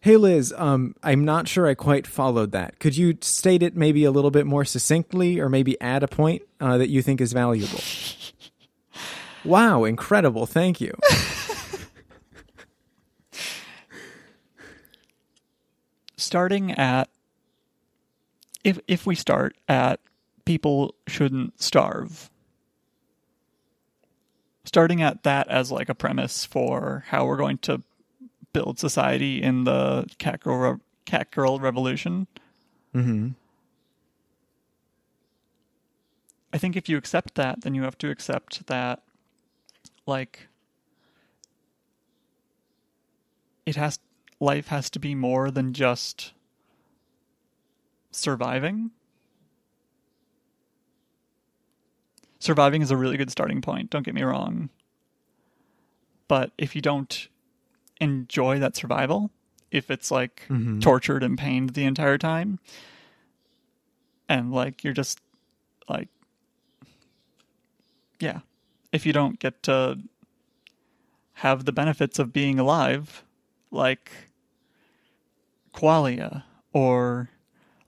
Hey, Liz, I'm not sure I quite followed that. Could you state it maybe a little bit more succinctly, or maybe add a point that you think is valuable? Wow, incredible. Thank you. Starting at... If we start at people shouldn't starve, starting at that as like a premise for how we're going to build society in the cat girl revolution. Mm-hmm. I think if you accept that, then you have to accept that, like, life has to be more than just surviving. Surviving is a really good starting point, don't get me wrong. But if you don't enjoy that survival, if it's like tortured and pained the entire time, and like you're just like, yeah, if you don't get to have the benefits of being alive, like qualia or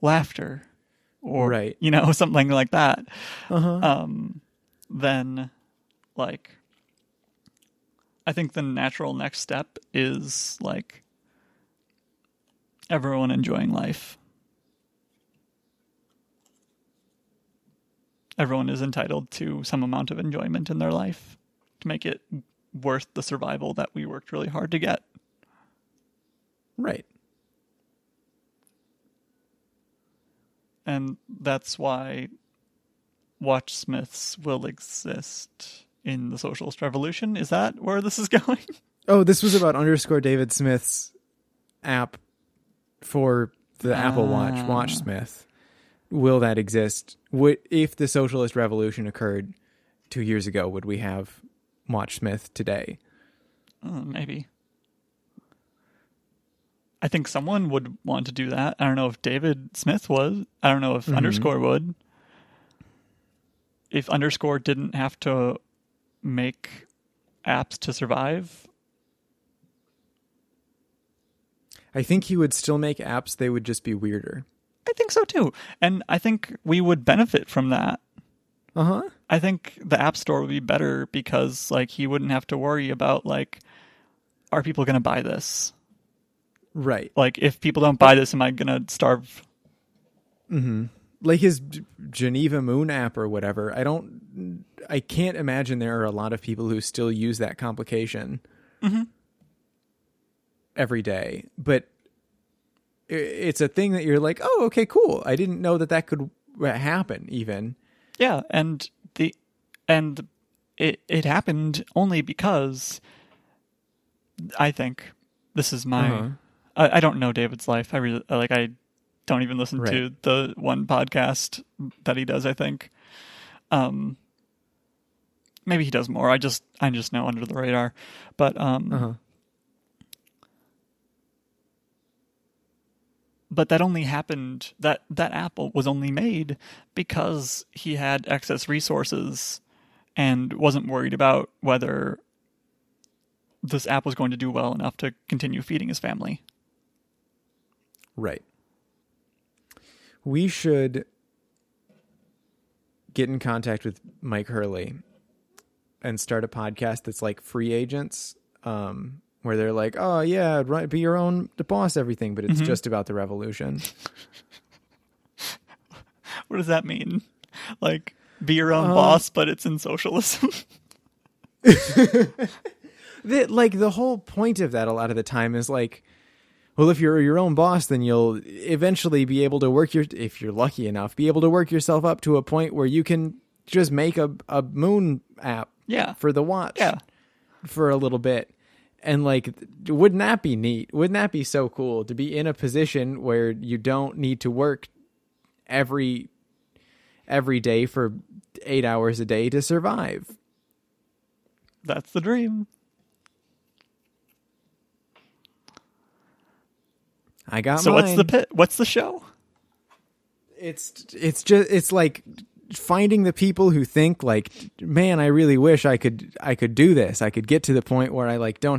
laughter or you know, something like that, then like I think the natural next step is like everyone enjoying life. Everyone is entitled to some amount of enjoyment in their life to make it worth the survival that we worked really hard to get. Right. And that's why Watchsmiths will exist in the socialist revolution. Is that where this is going? Oh, this was about Underscore David Smith's app for the Apple Watch, Watchsmith. Will that exist? If the socialist revolution occurred 2 years ago, would we have Watchsmith today? Maybe. I think someone would want to do that. I don't know if David Smith was. I don't know if Underscore would. If Underscore didn't have to make apps to survive, I think he would still make apps. They would just be weirder. I think so too, and I think we would benefit from that. I think the App Store would be better because, like, he wouldn't have to worry about, like, are people going to buy this? Right. Like, if people don't buy this, am I going to starve? Mm-hmm. Like his Geneva Moon app or whatever. I can't imagine there are a lot of people who still use that complication every day. But it's a thing that you're like, oh, okay, cool. I didn't know that that could happen even. Yeah, and it happened only because I think this is my. I don't know David's life. I don't even listen to the one podcast that he does. I think maybe he does more. I'm just now under the radar, but that only happened. That Apple was only made because he had excess resources and wasn't worried about whether this app was going to do well enough to continue feeding his family. Right. We should get in contact with Mike Hurley and start a podcast that's like Free Agents, where they're like, oh, yeah, right, be your own boss, everything, but it's just about the revolution. What does that mean? Like, be your own boss, but it's in socialism? Like, the whole point of that a lot of the time is like, well, if you're your own boss, then you'll eventually be able to if you're lucky enough, be able to work yourself up to a point where you can just make a moon app for the watch for a little bit. And like, wouldn't that be neat? Wouldn't that be so cool to be in a position where you don't need to work every day for 8 hours a day to survive? That's the dream. I got so mine. What's the show? It's like finding the people who think like, man, I really wish I could do this. I could get to the point where I like I don't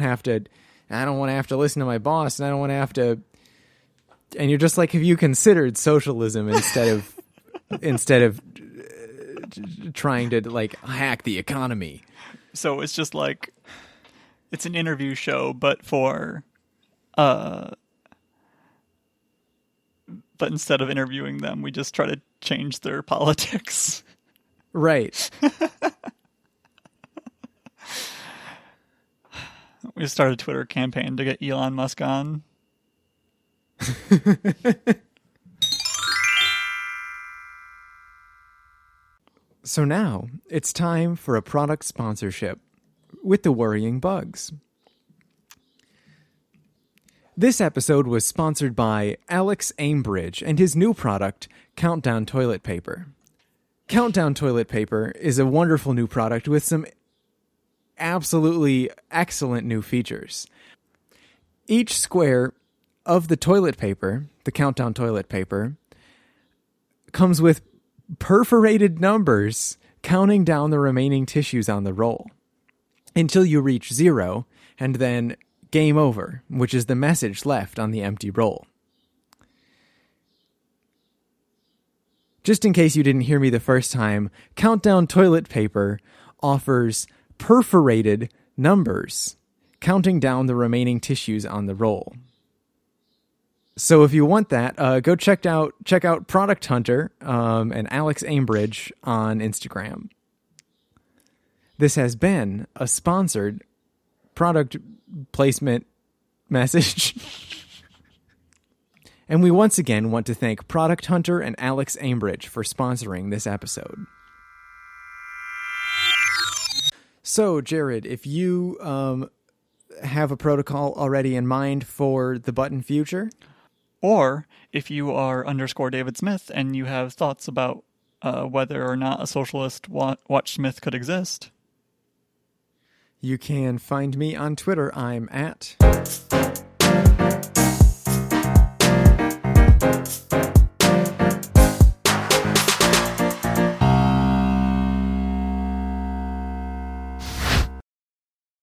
want to have to listen to my boss, and I don't want to have to. And you're just like, have you considered socialism instead of trying to like hack the economy? So it's just like, it's an interview show, but but instead of interviewing them, we just try to change their politics. Right. We started a Twitter campaign to get Elon Musk on. So now it's time for a product sponsorship with the Worrying Bugs. This episode was sponsored by Alex Ambridge and his new product, Countdown Toilet Paper. Countdown Toilet Paper is a wonderful new product with some absolutely excellent new features. Each square of the toilet paper, the Countdown Toilet Paper, comes with perforated numbers counting down the remaining tissues on the roll until you reach 0, and then game over, which is the message left on the empty roll. Just in case you didn't hear me the first time, Countdown Toilet Paper offers perforated numbers counting down the remaining tissues on the roll. So if you want that, go check out Product Hunter and Alex Ambridge on Instagram. This has been a sponsored product placement message. And we once again want to thank Product Hunter and Alex Ambridge for sponsoring this episode. So, Jared, if you have a protocol already in mind for the button future, or if you are _David Smith and you have thoughts about whether or not a socialist Watchsmith could exist, you can find me on Twitter. I'm at